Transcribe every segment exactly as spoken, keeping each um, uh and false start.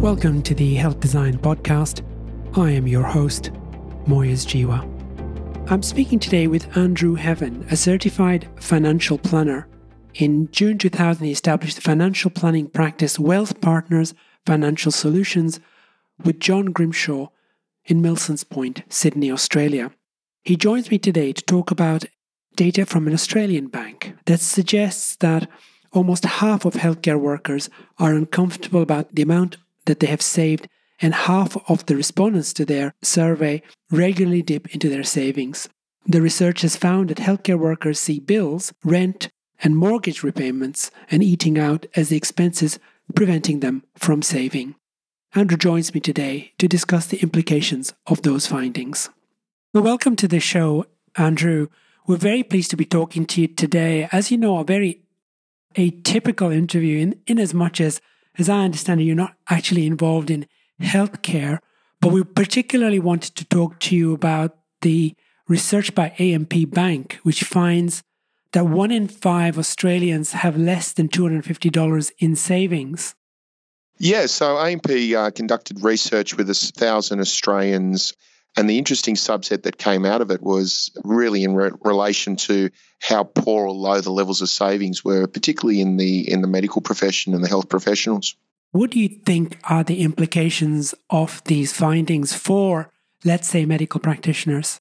Welcome to the Health Design Podcast. I am your host, Moyes Jiwa. I'm speaking today with Andrew Heaven, a certified financial planner. In June two thousand, he established the financial planning practice Wealth Partners Financial Solutions with John Grimshaw in Milsons Point, Sydney, Australia. He joins me today to talk about data from an Australian bank that suggests that almost half of healthcare workers are uncomfortable about the amount that they have saved, and half of the respondents to their survey regularly dip into their savings. The research has found that healthcare workers see bills, rent, and mortgage repayments and eating out as the expenses preventing them from saving. Andrew joins me today to discuss the implications of those findings. Well, welcome to the show, Andrew. We're very pleased to be talking to you today. As you know, a very atypical interview in, in as much as, as I understand it, you're not actually involved in healthcare, but we particularly wanted to talk to you about the research by A M P Bank, which finds that one in five Australians have less than two hundred fifty dollars in savings. Yeah, so A M P uh, conducted research with one thousand Australians, and the interesting subset that came out of it was really in re- relation to how poor or low the levels of savings were, particularly in the in the medical profession and the health professionals. What do you think are the implications of these findings for, let's say, medical practitioners?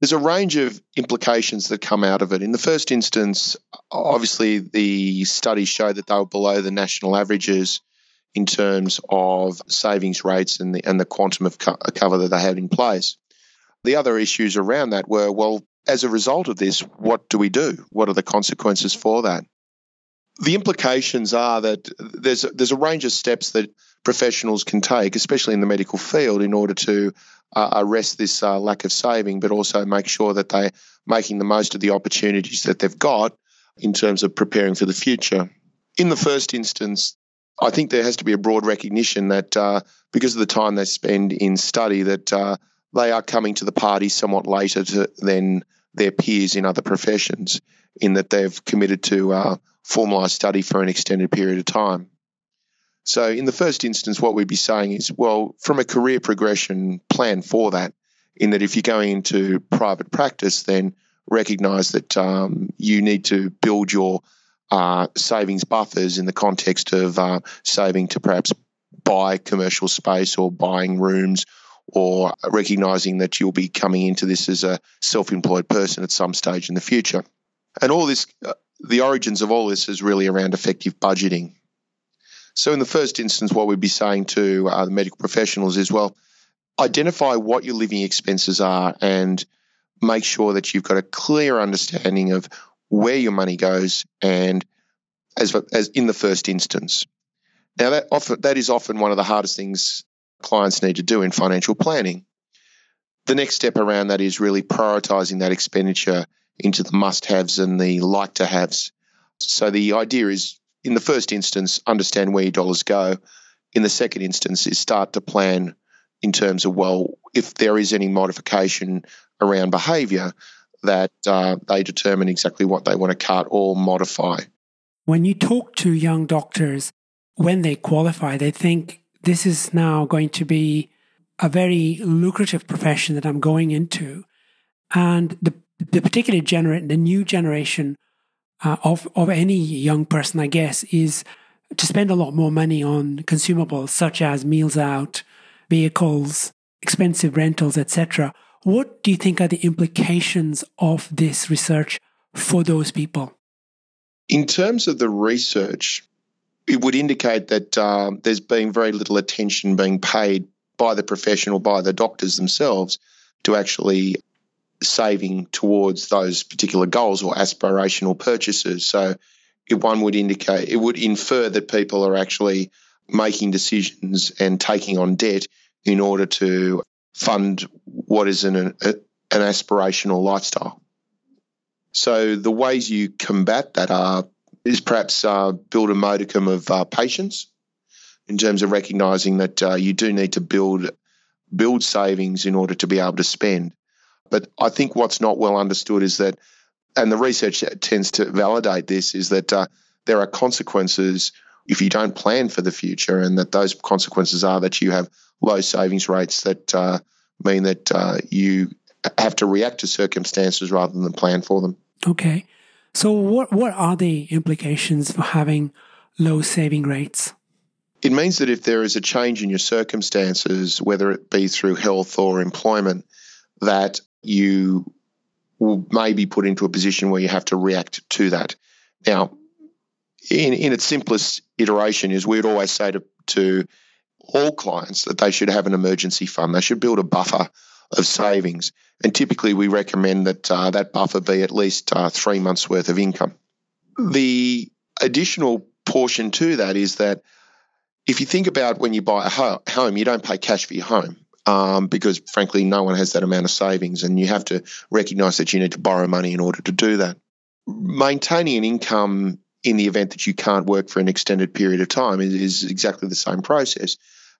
There's a range of implications that come out of it. In the first instance, obviously the studies show that they were below the national averages in terms of savings rates and the and the quantum of co- cover that they had in place. The other issues around that were, well, as a result of this, what do we do? What are the consequences for that? The implications are that there's there's a range of steps that professionals can take, especially in the medical field, in order to uh, arrest this uh, lack of saving, but also make sure that they're making the most of the opportunities that they've got in terms of preparing for the future. In the first instance, I think there has to be a broad recognition that uh, because of the time they spend in study, that uh, they are coming to the party somewhat later to, than their peers in other professions, in that they've committed to uh, formalised study for an extended period of time. So in the first instance, what we'd be saying is, well, from a career progression, plan for that, in that if you're going into private practice, then recognise that um, you need to build your Uh, savings buffers in the context of uh, saving to perhaps buy commercial space or buying rooms, or recognising that you'll be coming into this as a self-employed person at some stage in the future. And all this, uh, the origins of all this is really around effective budgeting. So in the first instance, what we'd be saying to uh, the medical professionals is, well, identify what your living expenses are and make sure that you've got a clear understanding of where your money goes, and as as in the first instance. Now, that often, that is often one of the hardest things clients need to do in financial planning. The next step around that is really prioritising that expenditure into the must-haves and the like-to-haves. So the idea is, in the first instance, understand where your dollars go. In the second instance is start to plan in terms of, well, if there is any modification around behaviour, that uh, they determine exactly what they want to cut or modify. When you talk to young doctors, when they qualify, they think this is now going to be a very lucrative profession that I'm going into. And the, the particular gener- the new generation uh, of, of any young person, I guess, is to spend a lot more money on consumables such as meals out, vehicles, expensive rentals, et cetera. What do you think are the implications of this research for those people? In terms of the research, it would indicate that uh, there's been very little attention being paid by the professional, by the doctors themselves, to actually saving towards those particular goals or aspirational purchases. So it, one would indicate, it would infer that people are actually making decisions and taking on debt in order to fund what is an, an aspirational lifestyle. So the ways you combat that are is perhaps uh, build a modicum of uh, patience in terms of recognising that uh, you do need to build build savings in order to be able to spend. But I think what's not well understood is that, and the research tends to validate this, is that uh, there are consequences if you don't plan for the future, and that those consequences are that you have low savings rates that uh, mean that uh, you have to react to circumstances rather than plan for them. Okay. So what, what are the implications for having low saving rates? It means that if there is a change in your circumstances, whether it be through health or employment, that you will maybe put into a position where you have to react to that. Now, in, in its simplest iteration is we would always say to, to all clients that they should have an emergency fund. They should build a buffer of savings. And typically we recommend that uh, that buffer be at least uh, three months' worth of income. The additional portion to that is that if you think about when you buy a ho- home, you don't pay cash for your home um, because, frankly, no one has that amount of savings, and you have to recognise that you need to borrow money in order to do that. Maintaining an income in the event that you can't work for an extended period of time is, is exactly the same process.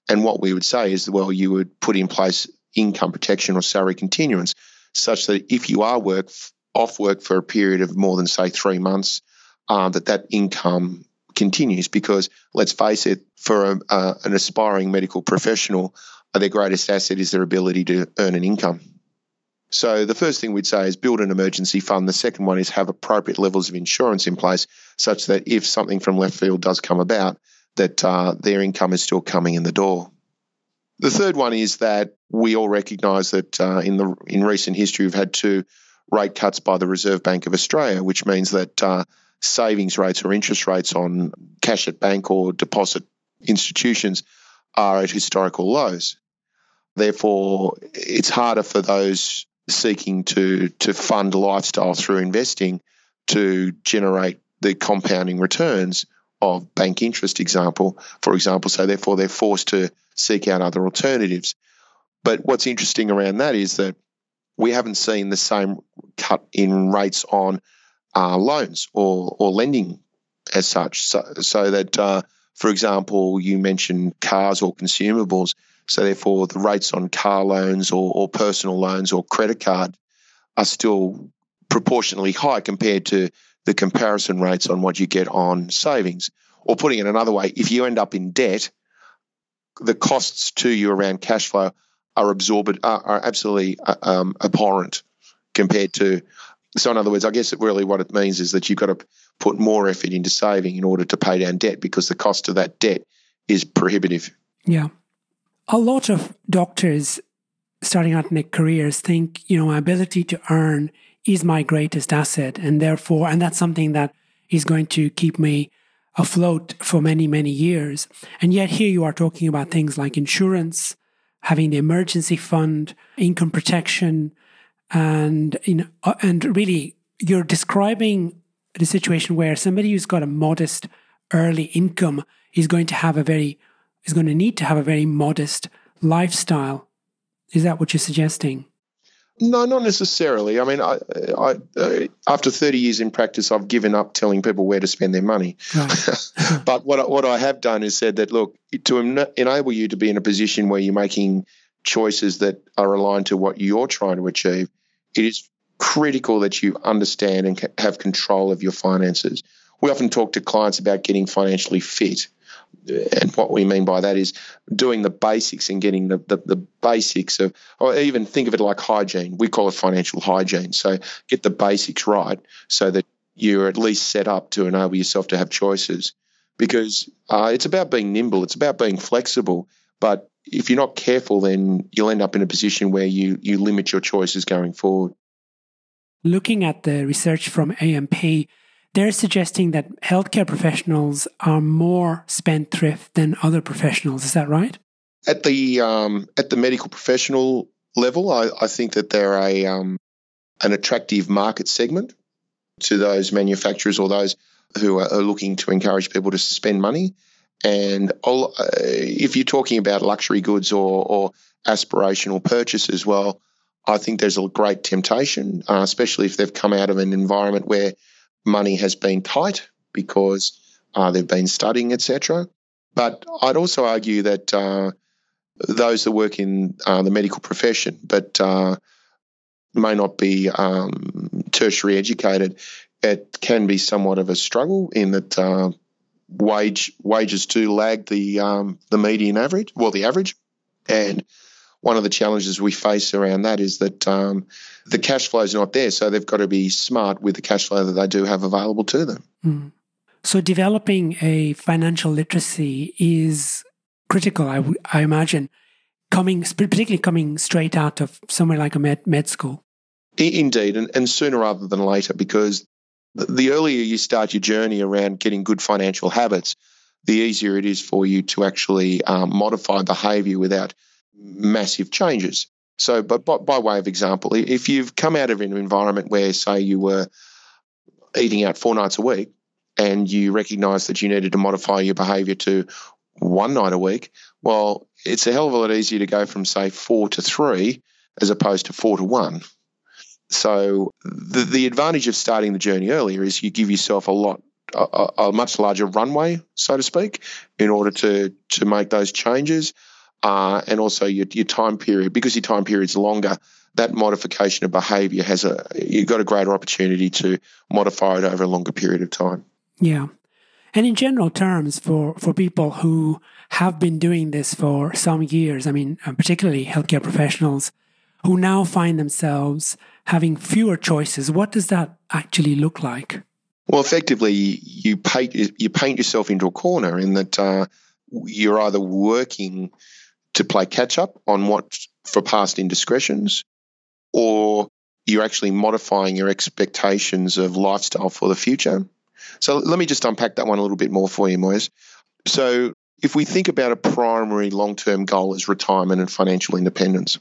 And what we would say is, well, you would put in place income protection or salary continuance such that if you are work off work for a period of more than, say, three months, uh, that that income continues, because let's face it, for a, uh, an aspiring medical professional, their greatest asset is their ability to earn an income. So the first thing we'd say is build an emergency fund. The second one is have appropriate levels of insurance in place such that if something from left field does come about, that uh, their income is still coming in the door. The third one is that we all recognise that uh, in the in recent history we've had two rate cuts by the Reserve Bank of Australia, which means that uh, savings rates or interest rates on cash at bank or deposit institutions are at historical lows. Therefore, it's harder for those seeking to to fund lifestyle through investing to generate the compounding returns of bank interest, example, for example. So therefore, they're forced to seek out other alternatives. But what's interesting around that is that we haven't seen the same cut in rates on Uh, loans or or lending as such. So, so that, uh, for example, you mentioned cars or consumables. So therefore, the rates on car loans or, or personal loans or credit card are still proportionally high compared to the comparison rates on what you get on savings. Or putting it another way, if you end up in debt, the costs to you around cash flow are absorbed, are, are absolutely um, abhorrent compared to. So in other words, I guess it really what it means is that you've got to put more effort into saving in order to pay down debt, because the cost of that debt is prohibitive. Yeah. A lot of doctors starting out in their careers think, you know, my ability to earn is my greatest asset, and therefore, and that's something that is going to keep me afloat for many, many years. And yet here you are talking about things like insurance, having the emergency fund, income protection, And you know, and really, you're describing the situation where somebody who's got a modest early income is going to have a very is going to need to have a very modest lifestyle. Is that what you're suggesting? No, not necessarily. I mean, I, I, uh, after thirty years in practice, I've given up telling people where to spend their money. Right. But what I, what I have done is said that, look, to en- enable you to be in a position where you're making choices that are aligned to what you're trying to achieve, it is critical that you understand and have control of your finances. We often talk to clients about getting financially fit. And what we mean by that is doing the basics and getting the, the, the basics of, or even think of it like hygiene. We call it financial hygiene. So get the basics right so that you're at least set up to enable yourself to have choices. Because uh, it's about being nimble. It's about being flexible. But if you're not careful, then you'll end up in a position where you, you limit your choices going forward. Looking at the research from A M P, they're suggesting that healthcare professionals are more spendthrift than other professionals. Is that right? At the um, at the medical professional level, I, I think that they're a um, an attractive market segment to those manufacturers or those who are, are looking to encourage people to spend money. And if you're talking about luxury goods or, or aspirational purchases, well, I think there's a great temptation, uh, especially if they've come out of an environment where money has been tight because uh, they've been studying, et cetera. But I'd also argue that uh, those that work in uh, the medical profession but uh, may not be um, tertiary educated, it can be somewhat of a struggle in that uh, wage wages do lag the um, the median average, well, the average. And one of the challenges we face around that is that um, the cash flow is not there, so they've got to be smart with the cash flow that they do have available to them. Mm. So developing a financial literacy is critical, I, w- I imagine, coming particularly coming straight out of somewhere like a med, med school. Indeed, and, and sooner rather than later, because the, the earlier you start your journey around getting good financial habits, the easier it is for you to actually um, modify behaviour without massive changes. So, but by, by way of example, if you've come out of an environment where, say, you were eating out four nights a week and you recognise that you needed to modify your behaviour to one night a week, well, it's a hell of a lot easier to go from, say, four to three as opposed to four to one. So the, the advantage of starting the journey earlier is you give yourself a lot, a, a much larger runway, so to speak, in order to to make those changes. Uh, and also your, your time period, because your time period's longer, that modification of behaviour has a, you've got a greater opportunity to modify it over a longer period of time. Yeah. And in general terms, for, for people who have been doing this for some years, I mean, particularly healthcare professionals who now find themselves having fewer choices, what does that actually look like? Well, effectively, you paint, you paint yourself into a corner in that uh, you're either working to play catch-up on what for past indiscretions, or you're actually modifying your expectations of lifestyle for the future. So let me just unpack that one a little bit more for you, Moyes. So if we think about a primary long-term goal as retirement and financial independence,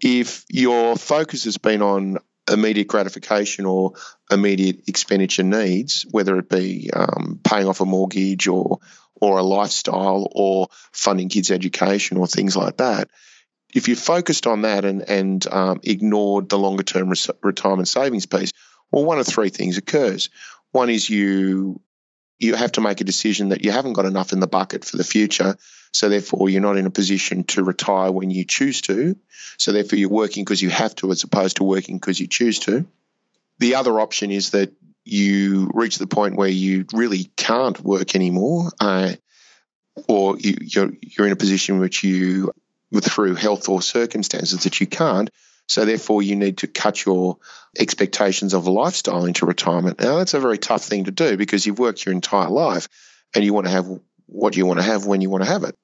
if your focus has been on immediate gratification or immediate expenditure needs, whether it be um, paying off a mortgage or or a lifestyle or funding kids' education or things like that, if you focused on that and, and um, ignored the longer-term res- retirement savings piece, well, one of three things occurs. One is you you have to make a decision that you haven't got enough in the bucket for the future, so therefore you're not in a position to retire when you choose to, so therefore you're working because you have to as opposed to working because you choose to. The other option is that you reach the point where you really can't work anymore, uh, or you, you're you're in a position which you, through health or circumstances, that you can't. So therefore, you need to cut your expectations of a lifestyle into retirement. Now, that's a very tough thing to do because you've worked your entire life, and you want to have what you want to have when you want to have it.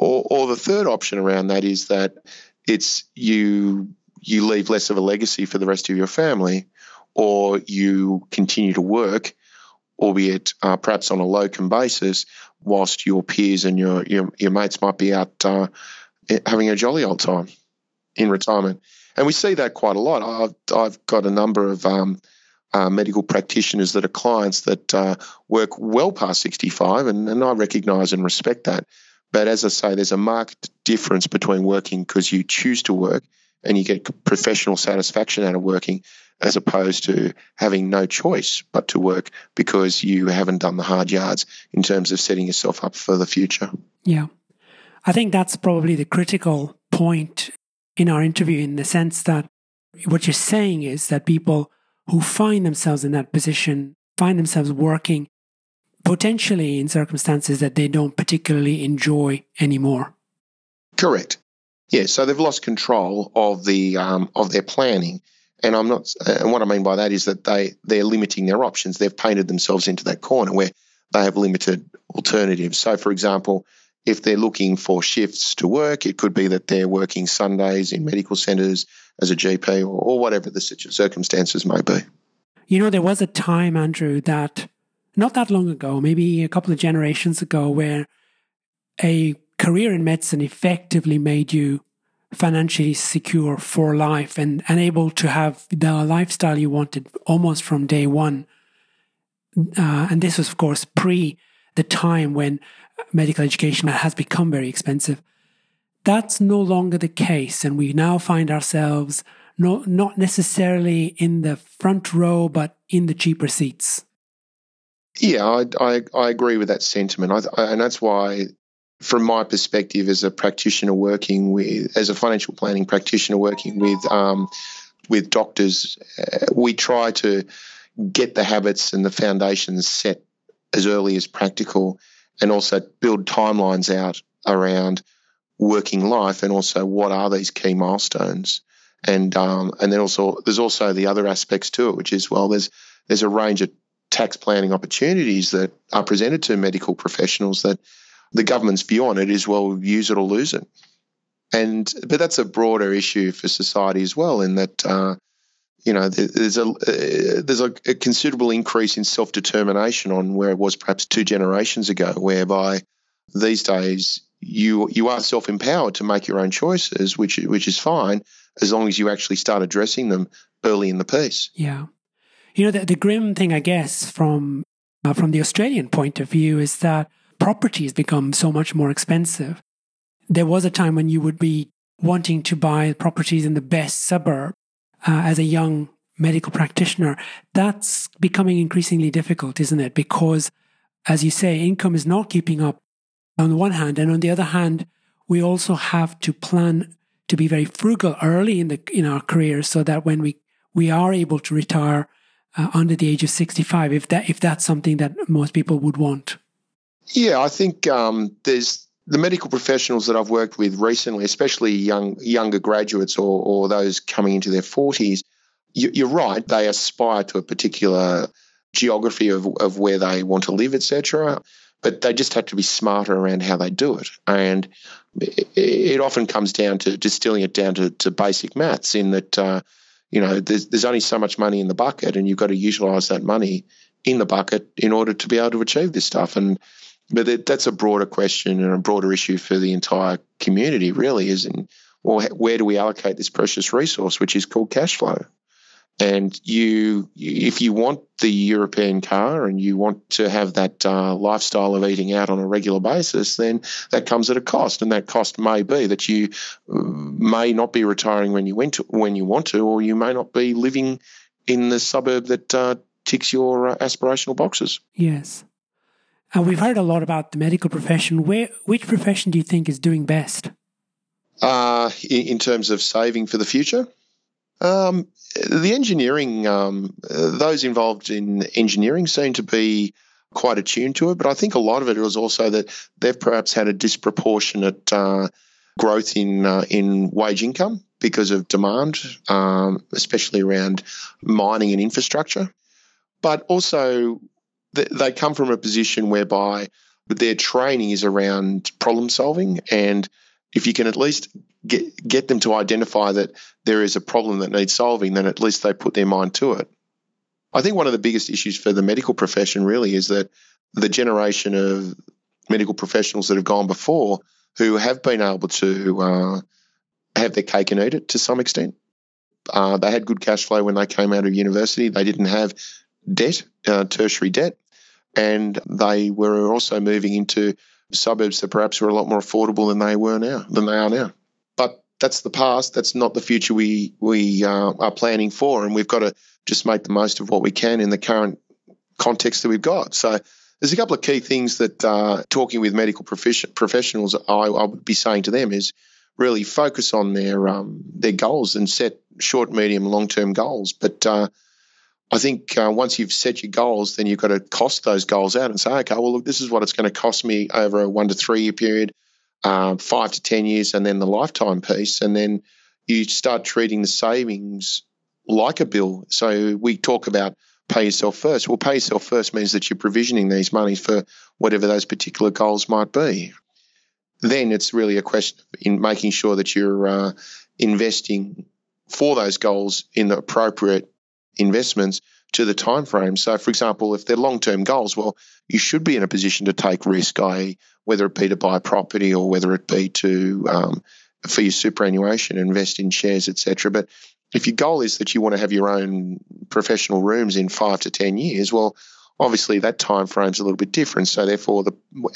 Or, or the third option around that is that it's you you leave less of a legacy for the rest of your family, or you continue to work, albeit uh, perhaps on a locum basis, whilst your peers and your your, your mates might be out uh, having a jolly old time in retirement. And we see that quite a lot. I've, I've got a number of um, uh, medical practitioners that are clients that uh, work well past sixty-five, and, and I recognise and respect that. But as I say, there's a marked difference between working because you choose to work and you get professional satisfaction out of working, as opposed to having no choice but to work because you haven't done the hard yards in terms of setting yourself up for the future. Yeah. I think that's probably the critical point in our interview, in the sense that what you're saying is that people who find themselves in that position find themselves working potentially in circumstances that they don't particularly enjoy anymore. Correct. Yeah, so they've lost control of the um, of their planning. And I'm not. And what I mean by that is that they they're limiting their options. They've painted themselves into that corner where they have limited alternatives. So, for example, if they're looking for shifts to work, it could be that they're working Sundays in medical centres as a G P, or, or whatever the circumstances may be. You know, there was a time, Andrew, that not that long ago, maybe a couple of generations ago, where a career in medicine effectively made you financially secure for life and, and able to have the lifestyle you wanted almost from day one. Uh, and this was, of course, pre the time when medical education has become very expensive. That's no longer the case. And we now find ourselves no, not necessarily in the front row, but in the cheaper seats. Yeah, I, I, I agree with that sentiment. I, I, and that's why, from my perspective as a practitioner working with, as a financial planning practitioner working with um, with doctors, uh, we try to get the habits and the foundations set as early as practical, and also build timelines out around working life and also what are these key milestones. And um, and then also there's also the other aspects to it, which is, well, there's there's a range of tax planning opportunities that are presented to medical professionals that the government's view on it is, well, use it or lose it. And but that's a broader issue for society as well, in that uh, you know there's a uh, there's a, a considerable increase in self-determination on where it was perhaps two generations ago, whereby these days you you are self-empowered to make your own choices, which which is fine, as long as you actually start addressing them early in the piece. Yeah. You know, the, the grim thing, I guess, from uh, from the Australian point of view is that property has become so much more expensive. There was a time when you would be wanting to buy properties in the best suburb uh, as a young medical practitioner. That's becoming increasingly difficult, isn't it? Because, as you say, income is not keeping up on the one hand. And on the other hand, we also have to plan to be very frugal early in the in our careers, so that when we, we are able to retire uh, under the age of sixty-five, if that if that's something that most people would want. Yeah, I think um, there's the medical professionals that I've worked with recently, especially young younger graduates or or those coming into their forties. You, you're right; they aspire to a particular geography of of where they want to live, et cetera. But they just have to be smarter around how they do it. And it often comes down to distilling it down to, to basic maths, in that, uh, you know, there's, there's only so much money in the bucket, and you've got to utilise that money in the bucket in order to be able to achieve this stuff. And but that's a broader question and a broader issue for the entire community, really, is in, well, where do we allocate this precious resource, which is called cash flow? And you, if you want the European car and you want to have that uh, lifestyle of eating out on a regular basis, then that comes at a cost, and that cost may be that you may not be retiring when you went to, when you want to, or you may not be living in the suburb that uh, ticks your uh, aspirational boxes. Yes, and we've heard a lot about the medical profession. Where, which profession do you think is doing best? Uh, in, in terms of saving for the future. Um, the engineering, um, those involved in engineering seem to be quite attuned to it, but I think a lot of it was also that they've perhaps had a disproportionate uh, growth in uh, in wage income because of demand, um, especially around mining and infrastructure. But also th- they come from a position whereby their training is around problem solving, and if you can at least get get them to identify that there is a problem that needs solving, then at least they put their mind to it. I think one of the biggest issues for the medical profession really is that the generation of medical professionals that have gone before, who have been able to uh, have their cake and eat it to some extent. Uh, they had good cash flow when they came out of university. They didn't have debt, uh, tertiary debt, and they were also moving into suburbs that perhaps were a lot more affordable than they were now, than they are now. But that's the past. That's not the future we we uh, are planning for, and we've got to just make the most of what we can in the current context that we've got. So there's a couple of key things that uh, talking with medical prof- professionals, I, I would be saying to them is really focus on their um, their goals and set short, medium, long-term goals. But uh, I think uh, once you've set your goals, then you've got to cost those goals out and say, okay, well, look, this is what it's going to cost me over a one to three year period, uh, five to ten years, and then the lifetime piece. And then you start treating the savings like a bill. So we talk about pay yourself first. Well, pay yourself first means that you're provisioning these monies for whatever those particular goals might be. Then it's really a question in making sure that you're uh, investing for those goals in the appropriate investments to the time frame. So, for example, if they're long-term goals, well, you should be in a position to take risk, that is, whether it be to buy property or whether it be to um, for your superannuation, invest in shares, et cetera. But if your goal is that you want to have your own professional rooms in five to ten years, well, obviously that time frame's a little bit different. So, therefore, the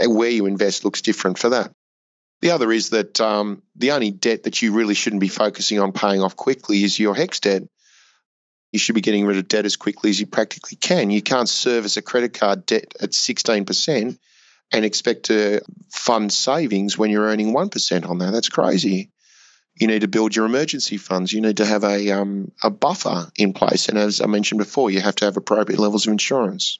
where you invest looks different for that. The other is that um, the only debt that you really shouldn't be focusing on paying off quickly is your HECS debt. You should be getting rid of debt as quickly as you practically can. You can't service a credit card debt at sixteen percent and expect to fund savings when you're earning one percent on that. That's crazy. You need to build your emergency funds. You need to have a um, a buffer in place. And as I mentioned before, you have to have appropriate levels of insurance.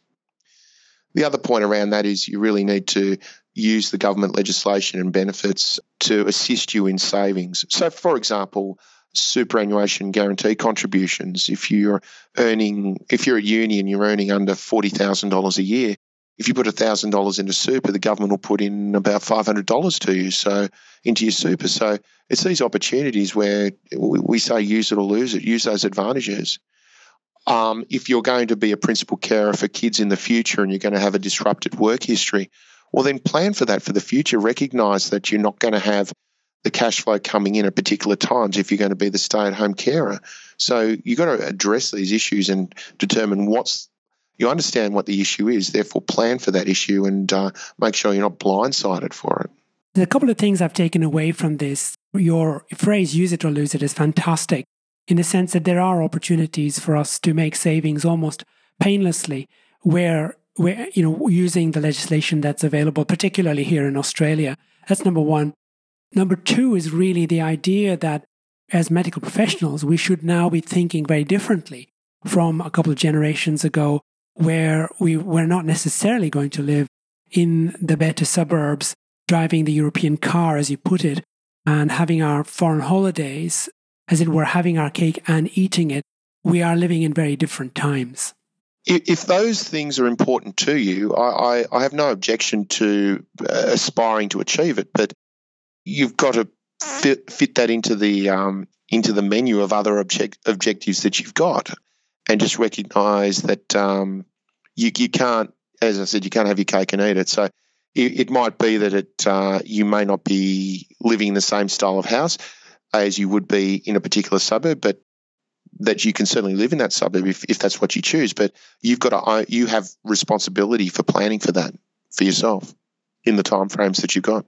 The other point around that is you really need to use the government legislation and benefits to assist you in savings. So, for example, superannuation guarantee contributions. If you're earning, if you're at uni and you're earning under forty thousand dollars a year, if you put one thousand dollars into super, the government will put in about five hundred dollars to you, so into your super. So it's these opportunities where we say use it or lose it, use those advantages. Um, if you're going to be a principal carer for kids in the future and you're going to have a disrupted work history, well, then plan for that for the future. Recognise that you're not going to have the cash flow coming in at particular times if you're going to be the stay-at-home carer. So you've got to address these issues and determine what's you understand what the issue is, therefore plan for that issue and uh, make sure you're not blindsided for it. There's a couple of things I've taken away from this. Your phrase, use it or lose it, is fantastic in the sense that there are opportunities for us to make savings almost painlessly where, where you know, using the legislation that's available, particularly here in Australia. That's number one. Number two is really the idea that as medical professionals, we should now be thinking very differently from a couple of generations ago, where we were not necessarily going to live in the better suburbs, driving the European car, as you put it, and having our foreign holidays, as it were, having our cake and eating it. We are living in very different times. If those things are important to you, I, I, I have no objection to aspiring to achieve it, but you've got to fit, fit that into the um, into the menu of other object, objectives that you've got. And just recognise that um, you you can't, as I said, you can't have your cake and eat it. So it, it might be that it uh, you may not be living in the same style of house as you would be in a particular suburb, but that you can certainly live in that suburb if, if that's what you choose. But you've got to you have responsibility for planning for that for yourself in the timeframes that you've got.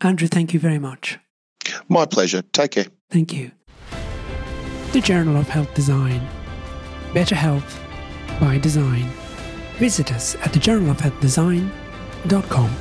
Andrew, thank you very much. My pleasure. Take care. Thank you. The Journal of Health Design. Better health by design. Visit us at the journal of health design dot com.